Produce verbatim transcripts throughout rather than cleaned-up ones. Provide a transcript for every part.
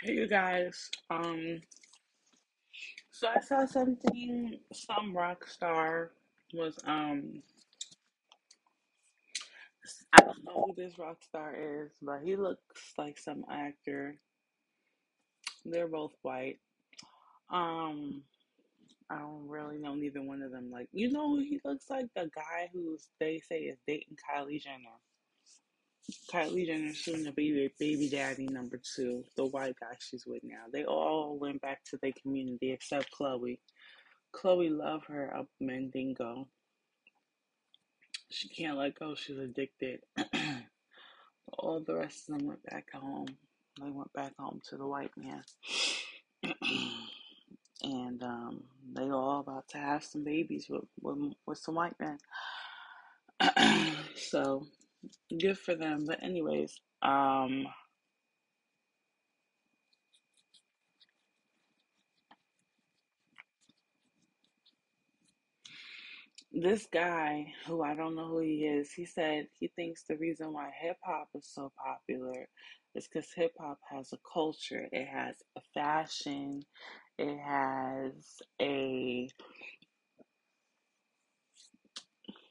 Hey, you guys. Um, so I saw something. Some rock star was um. I don't know who this rock star is, but he looks like some actor. They're both white. Um, I don't really know neither one of them. Like, you know, who he looks like? The guy who they say is dating Kylie Jenner. Kylie Jenner soon to be baby daddy number two, the white guy she's with now. They all went back to their community except Chloe. Chloe love her up Mendingo. She can't let go. She's addicted. All the rest of them went back home. They went back home to the white man. And um, they all about to have some babies with, with, with some white men. So... good for them. But anyways, um, this guy, who I don't know who he is, he said he thinks the reason why hip-hop is so popular is because hip-hop has a culture. It has a fashion. It has a...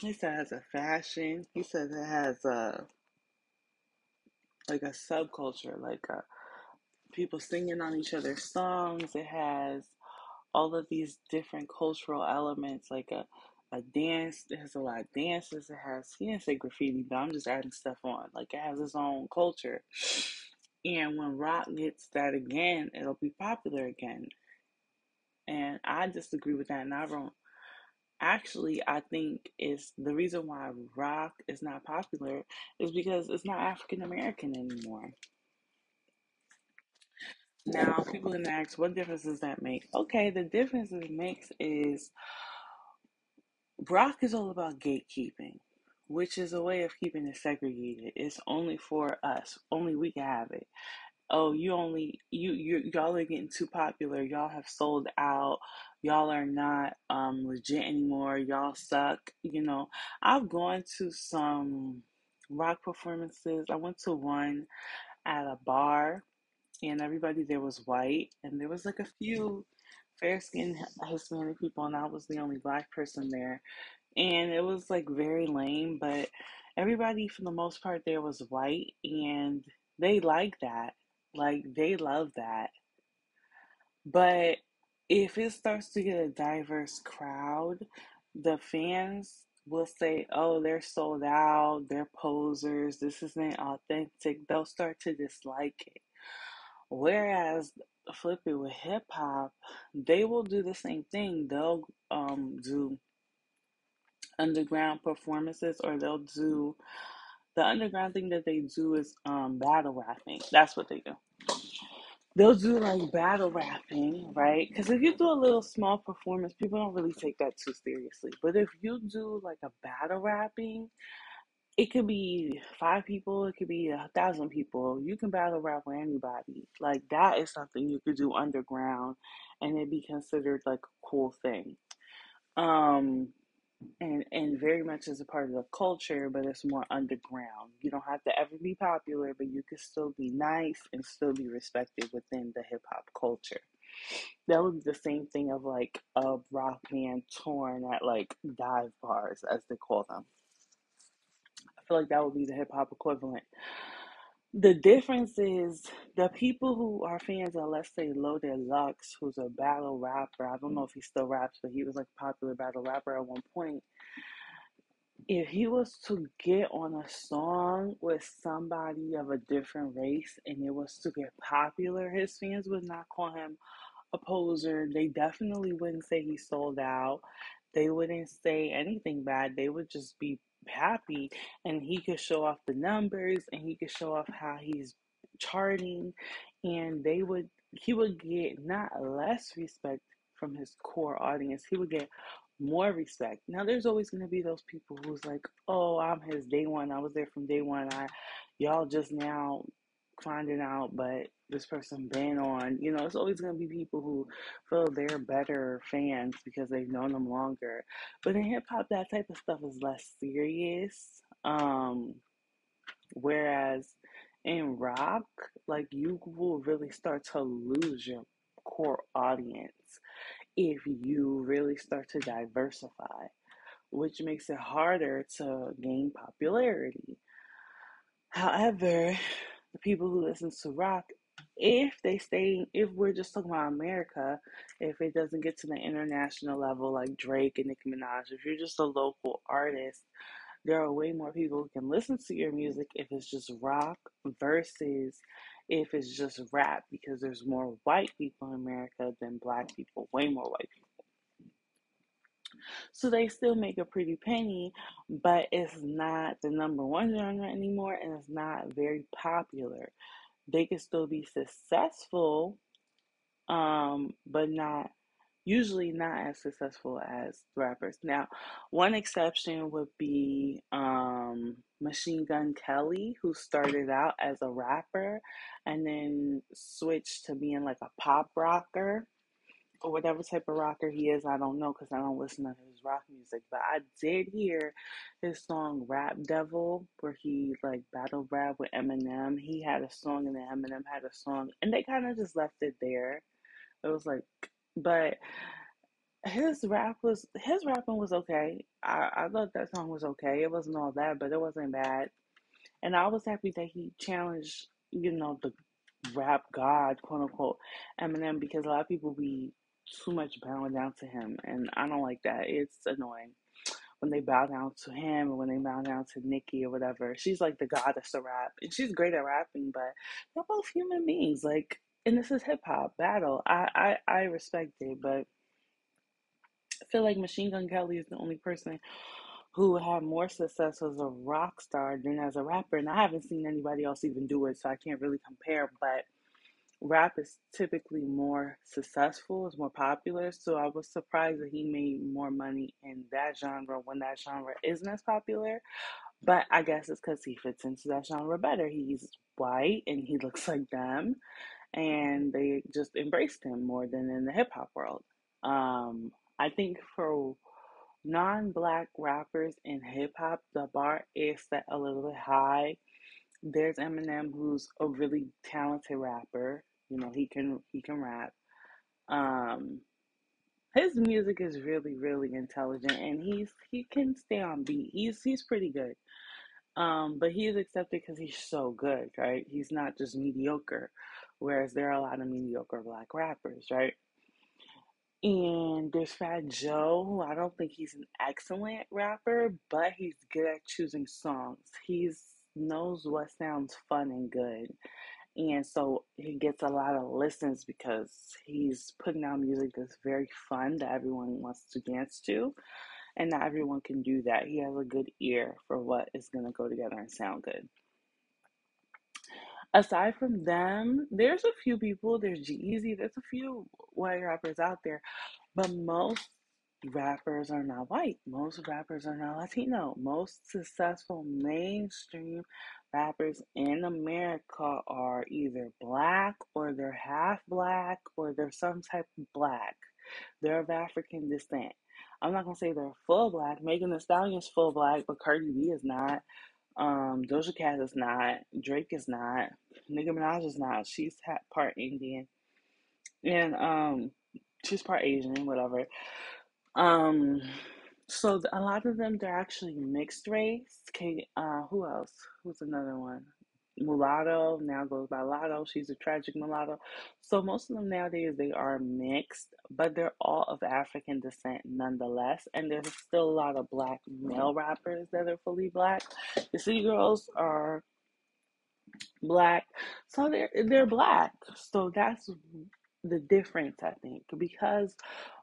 He said it has a fashion. He said it has a, like a subculture, like a, people singing on each other's songs. It has all of these different cultural elements, like a, a dance. It has a lot of dances. It has, he didn't say graffiti, but I'm just adding stuff on. Like, it has its own culture. And when rock gets that again, it'll be popular again. And I disagree with that, and I don't. Actually, I think it's the reason why rock is not popular is because it's not African American anymore. Now, people can ask, what difference does that make? Okay, the difference it makes is rock is all about gatekeeping, which is a way of keeping it segregated. It's only for us. Only we can have it. Oh, you only, you, you, y'all are getting too popular. Y'all have sold out. Y'all are not um, legit anymore. Y'all suck. You know, I've gone to some rock performances. I went to one at a bar, and everybody there was white, and there was like a few fair-skinned Hispanic people, and I was the only black person there. And it was like very lame, but everybody for the most part there was white, and they like that. Like, they love that. But if it starts to get a diverse crowd, the fans will say, oh, they're sold out, they're posers, this isn't authentic. They'll start to dislike it. Whereas, flip it with hip-hop, they will do the same thing. They'll um, do underground performances, or they'll do... The underground thing that they do is um, battle rapping. That's what they do. They'll do, like, battle rapping, right? Because if you do a little small performance, people don't really take that too seriously. But if you do, like, a battle rapping, it could be five people. It could be a thousand people. You can battle rap with anybody. Like, that is something you could do underground, and it'd be considered, like, a cool thing. Um... And and very much as a part of the culture, but it's more underground. You don't have to ever be popular, but you can still be nice and still be respected within the hip-hop culture. That would be the same thing of, like, a rock band touring at, like, dive bars, as they call them. I feel like that would be the hip-hop equivalent. The difference is the people who are fans of, let's say, Loaded Lux, who's a battle rapper. I don't know if he still raps, but he was like a popular battle rapper at one point. If he was to get on a song with somebody of a different race and it was to get popular, his fans would not call him a poser. They definitely wouldn't say he sold out. They wouldn't say anything bad. They would just be happy, and he could show off the numbers, and he could show off how he's charting, and they would he would get not less respect from his core audience. He would get more respect. Now, there's always going to be those people who's like, oh, I'm his day one, I was there from day one, I y'all just now finding out, but this person been on, you know. It's always going to be people who feel they're better fans because they've known them longer. But in hip-hop, that type of stuff is less serious, um whereas in rock, like, you will really start to lose your core audience if you really start to diversify, which makes it harder to gain popularity. However, the people who listen to rock, if they stay, if we're just talking about America, if it doesn't get to the international level like Drake and Nicki Minaj, if you're just a local artist, there are way more people who can listen to your music if it's just rock versus if it's just rap, because there's more white people in America than black people, way more white people. So they still make a pretty penny, but it's not the number one genre anymore, and it's not very popular. They can still be successful, um, but not, usually not as successful as rappers. Now, one exception would be um, Machine Gun Kelly, who started out as a rapper and then switched to being like a pop rocker, or whatever type of rocker he is. I don't know, because I don't listen to his rock music, but I did hear his song Rap Devil, where he like battle rap with Eminem. He had a song and then Eminem had a song, and they kind of just left it there. It was like, but his rap was, his rapping was okay. I, I thought that song was okay. It wasn't all that, but it wasn't bad. And I was happy that he challenged, you know, the rap god, quote unquote, Eminem, because a lot of people be too much bowing down to him, and I don't like that. It's annoying when they bow down to him, or when they bow down to Nicki or whatever. She's like the goddess of rap, and she's great at rapping, but they're both human beings, like, and this is hip-hop battle. I, I, I respect it, but I feel like Machine Gun Kelly is the only person who had more success as a rock star than as a rapper, and I haven't seen anybody else even do it, so I can't really compare, but rap is typically more successful, it's more popular, so I was surprised that he made more money in that genre when that genre isn't as popular. But I guess it's because he fits into that genre better. He's white and he looks like them, and they just embraced him more than in the hip-hop world. Um, I think for non-black rappers in hip-hop, the bar is set a little bit high. There's Eminem, who's a really talented rapper. You know, he can he can rap. Um, his music is really, really intelligent, and he's he can stay on beat. He's he's pretty good. Um, but he is accepted because he's so good, right? He's not just mediocre, whereas there are a lot of mediocre black rappers, right? And there's Fat Joe, who I don't think he's an excellent rapper, but he's good at choosing songs. He's knows what sounds fun and good, and so he gets a lot of listens because he's putting out music that's very fun that everyone wants to dance to, and not everyone can do that. He has a good ear for what is going to go together and sound good. Aside from them, there's a few people, there's G-Eazy, there's a few white rappers out there, but most rappers are not white. Most rappers are not Latino. Most successful mainstream rappers in America are either black, or they're half black, or they're some type of black. They're of African descent. I'm not going to say they're full black. Megan Thee Stallion is full black, but Cardi B is not. Um, Doja Cat is not. Drake is not. Nicki Minaj is not. She's part Indian. And um, she's part Asian, whatever. Um, so a lot of them, they're actually mixed race. Okay, uh, who else? Who's another one? Mulatto, now goes by Lotto. She's a tragic mulatto. So most of them nowadays, they are mixed, but they're all of African descent nonetheless. And there's still a lot of black male rappers that are fully black. The City Girls are black. So they're, they're black. So that's the difference, I think, because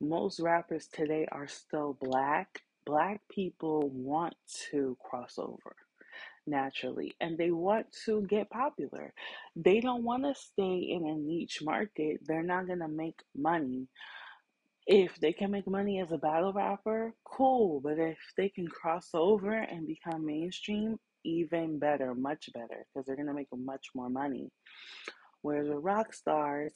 most rappers today are still black. Black people want to cross over naturally, and they want to get popular. They don't want to stay in a niche market. They're not going to make money. If they can make money as a battle rapper, cool, but if they can cross over and become mainstream, even better, much better, because they're going to make much more money. Whereas with rock stars,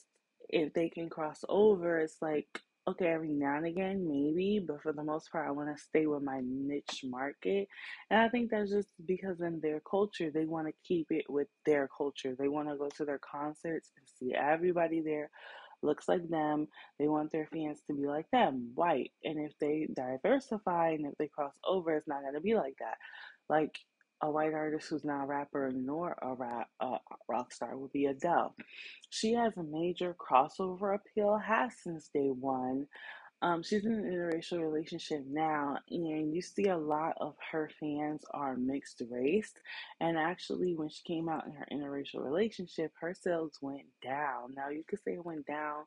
if they can cross over, it's like, okay, every now and again, maybe, but for the most part, I want to stay with my niche market. And I think that's just because in their culture, they want to keep it with their culture. They want to go to their concerts and see everybody there looks like them. They want their fans to be like them, white. And if they diversify and if they cross over, it's not going to be like that. Like, a white artist who's not a rapper nor a rap, uh, rock star would be Adele. She has a major crossover appeal, has since day one. Um, she's in an interracial relationship now, and you see a lot of her fans are mixed race. And actually, when she came out in her interracial relationship, her sales went down. Now, you could say it went down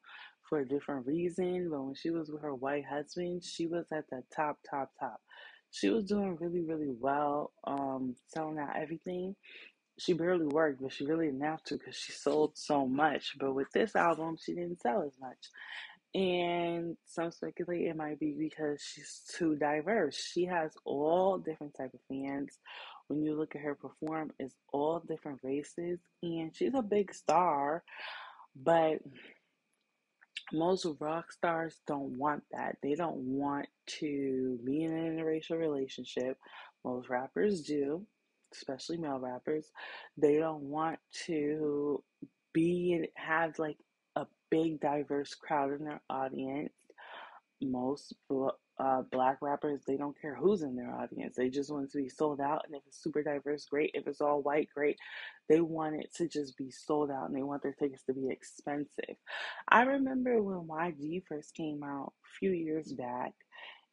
for a different reason, but when she was with her white husband, she was at the top, top, top. She was doing really, really well, um, selling out everything. She barely worked, but she really didn't have to because she sold so much. But with this album, she didn't sell as much. And some speculate it might be because she's too diverse. She has all different type of fans. When you look at her perform, it's all different races. And she's a big star, but most rock stars don't want that. They don't want to be in an interracial relationship. Most rappers do, especially male rappers. They don't want to be have like a big diverse crowd in their audience. Most uh, black rappers, they don't care who's in their audience. They just want it to be sold out. And if it's super diverse, great. If it's all white, great. They want it to just be sold out, and they want their tickets to be expensive. I remember when Y G first came out a few years back,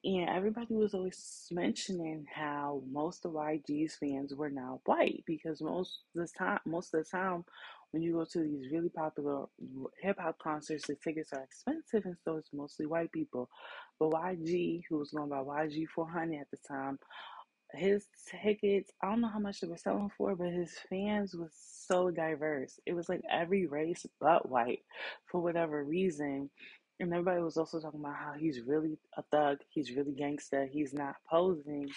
and everybody was always mentioning how most of Y G's fans were now white, because most of the time, most of the time, when you go to these really popular hip-hop concerts, the tickets are expensive, and so it's mostly white people. But Y G, who was going by Y G four hundred at the time, his tickets, I don't know how much they were selling for, but his fans was so diverse. It was like every race but white, for whatever reason. And everybody was also talking about how he's really a thug, he's really gangsta, he's not posing.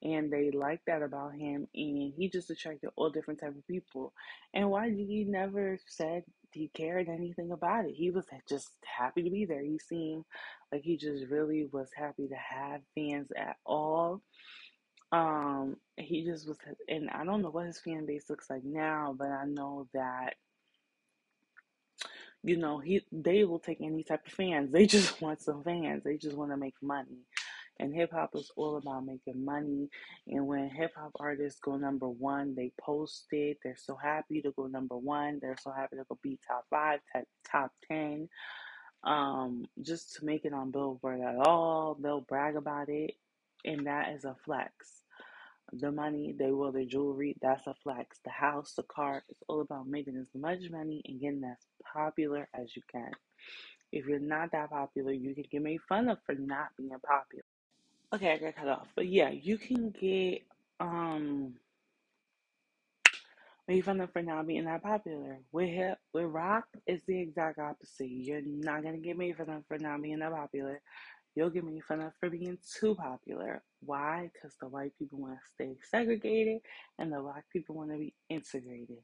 And they like that about him, and he just attracted all different type of people. And Y G never said he cared anything about it. He was just happy to be there. He seemed like he just really was happy to have fans at all. Um, he just was, and I don't know what his fan base looks like now, but I know that, you know, he they will take any type of fans. They just want some fans. They just want to make money. And hip-hop is all about making money. And when hip-hop artists go number one, they post it. They're so happy to go number one. They're so happy to go be top five, top, top ten. Um, just to make it on Billboard at all, they'll brag about it. And that is a flex. The money, they will, the jewelry, that's a flex. The house, the car, it's all about making as much money and getting as popular as you can. If you're not that popular, you can get made fun of for not being popular. Okay, I got cut off. But yeah, you can get um made fun of for not being that popular. With hip, with rock, it's the exact opposite. You're not gonna get made fun of for not being that popular. You'll get made fun of for being too popular. Why? Because the white people want to stay segregated and the black people want to be integrated.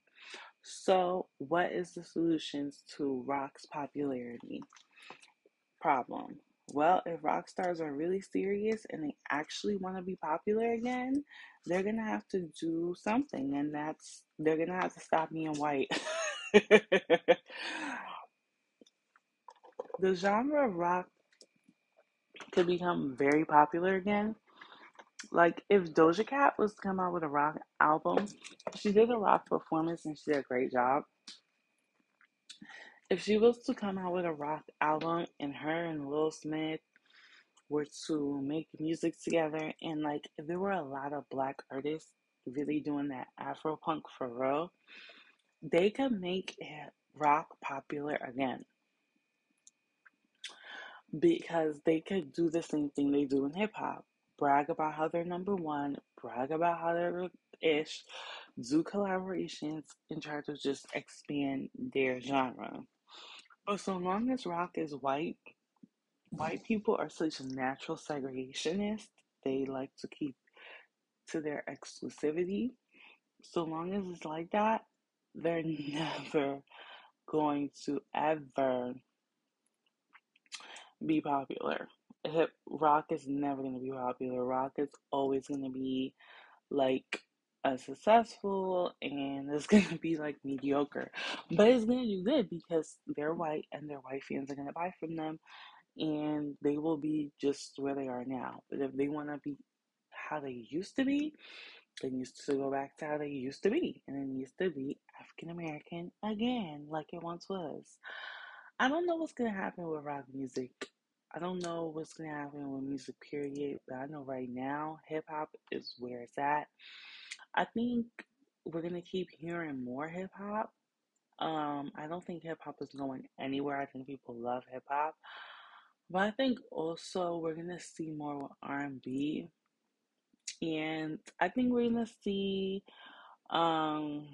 So what is the solutions to rock's popularity problem? Well, if rock stars are really serious and they actually want to be popular again, they're going to have to do something. And that's, they're going to have to stop being white. The genre of rock could become very popular again. Like, if Doja Cat was to come out with a rock album, she did a rock performance and she did a great job. If she was to come out with a rock album and her and Will Smith were to make music together, and like, if there were a lot of black artists really doing that afro-punk for real, they could make rock popular again. Because they could do the same thing they do in hip-hop. Brag about how they're number one, brag about how they're ish, do collaborations, and try to just expand their genre. But so long as rock is white, white people are such natural segregationists. They like to keep to their exclusivity. So long as it's like that, they're never going to ever be popular. Hip rock is never going to be popular. Rock is always going to be like a successful, and it's going to be like mediocre, but it's going to do good because they're white and their white fans are going to buy from them, and they will be just where they are now. But if they want to be how they used to be, they need to go back to how they used to be, and it needs to be African American again, like it once was. I don't know what's going to happen with rock music. I don't know what's going to happen with music, period. But I know right now, hip-hop is where it's at. I think we're going to keep hearing more hip-hop. Um, I don't think hip-hop is going anywhere. I think people love hip-hop. But I think also we're going to see more with R and B. And I think we're going to see, um,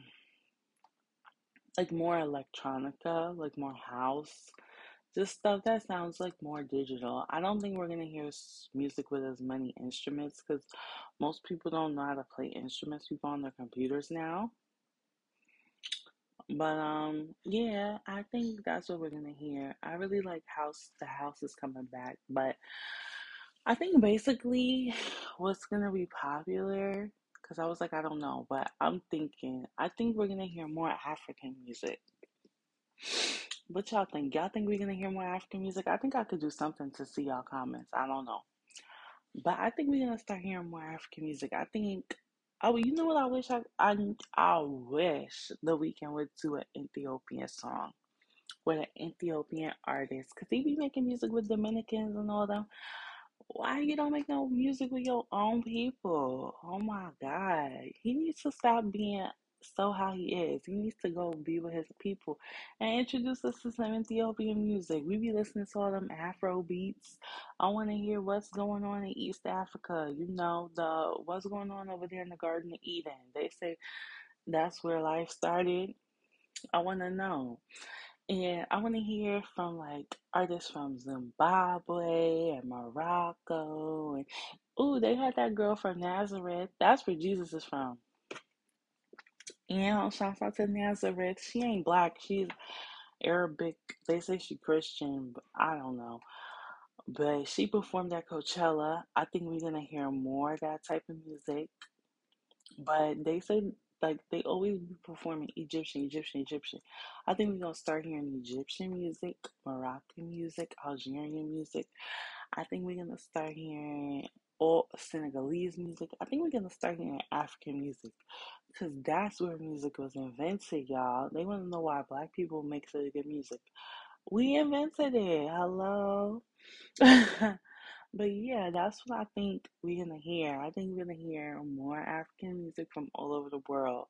like, more electronica, like, more house. Just stuff that sounds like more digital. I don't think we're going to hear music with as many instruments because most people don't know how to play instruments. People on their computers now. But, um, yeah, I think that's what we're going to hear. I really like house. The house is coming back. But I think basically what's going to be popular, because I was like, I don't know. But I'm thinking, I think we're going to hear more African music. What y'all think? Y'all think we're going to hear more African music? I think I could do something to see y'all comments. I don't know. But I think we're going to start hearing more African music. I think, oh, you know what I wish? I I, I wish The Weeknd would do an Ethiopian song with an Ethiopian artist. Because he be making music with Dominicans and all them. Why you don't make no music with your own people? Oh, my God. He needs to stop being so how he is. He needs to go be with his people and introduce us to some Ethiopian music. We be listening to all them Afrobeats. I want to hear what's going on in East Africa. You know, the what's going on over there in the Garden of Eden. They say that's where life started. I want to know. And I want to hear from, like, artists from Zimbabwe and Morocco. And, ooh, they had that girl from Nazareth. That's where Jesus is from. You know, shouts out to Nazareth. She ain't black. She's Arabic. They say she Christian, but I don't know. But she performed at Coachella. I think we're going to hear more of that type of music. But they say, like, they always be performing Egyptian, Egyptian, Egyptian. I think we're going to start hearing Egyptian music, Moroccan music, Algerian music. I think we're going to start hearing all Senegalese music. I think we're going to start hearing African music. Because that's where music was invented, y'all. They want to know why black people make such good music. We invented it. Hello. But yeah, that's what I think we're going to hear. I think we're going to hear more African music from all over the world.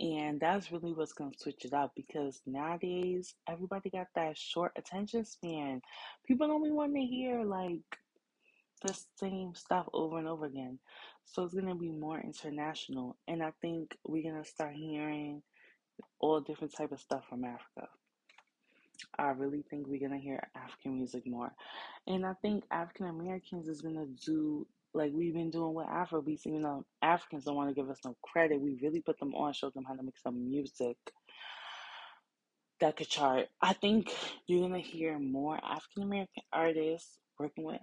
And that's really what's going to switch it up. Because nowadays, everybody got that short attention span. People don't even want to hear, like, the same stuff over and over again. So it's going to be more international. And I think we're going to start hearing all different type of stuff from Africa. I really think we're going to hear African music more. And I think African Americans is going to do, like we've been doing with Afrobeats, even though Africans don't want to give us no credit. We really put them on, showed them how to make some music that could chart. I think you're going to hear more African American artists working with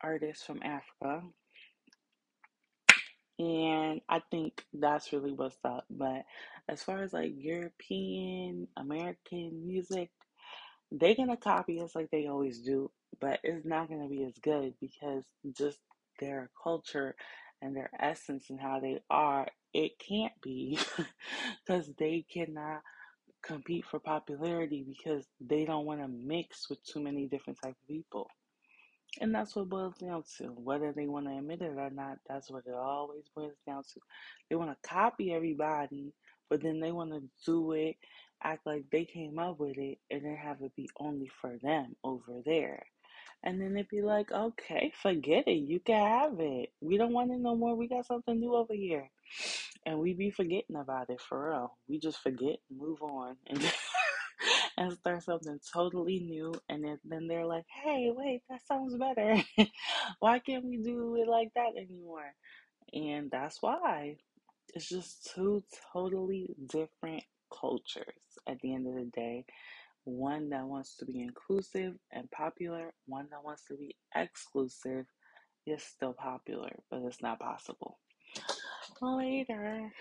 artists from Africa. And I think that's really what's up. But as far as like European, American music, they're going to copy us like they always do. But it's not going to be as good because just their culture and their essence and how they are, it can't be. Because they cannot compete for popularity because they don't want to mix with too many different types of people. And that's what it boils down to. Whether they want to admit it or not, that's what it always boils down to. They want to copy everybody, but then they want to do it, act like they came up with it, and then have it be only for them over there. And then they'd be like, okay, forget it. You can have it. We don't want it no more. We got something new over here. And we be forgetting about it, for real. We just forget and move on. And and start something totally new, and then, then they're like, hey, wait, that sounds better. Why can't we do it like that anymore? And that's why. It's just two totally different cultures at the end of the day. one that wants to be inclusive and popular, one that wants to be exclusive, is still popular, but it's not possible. Later.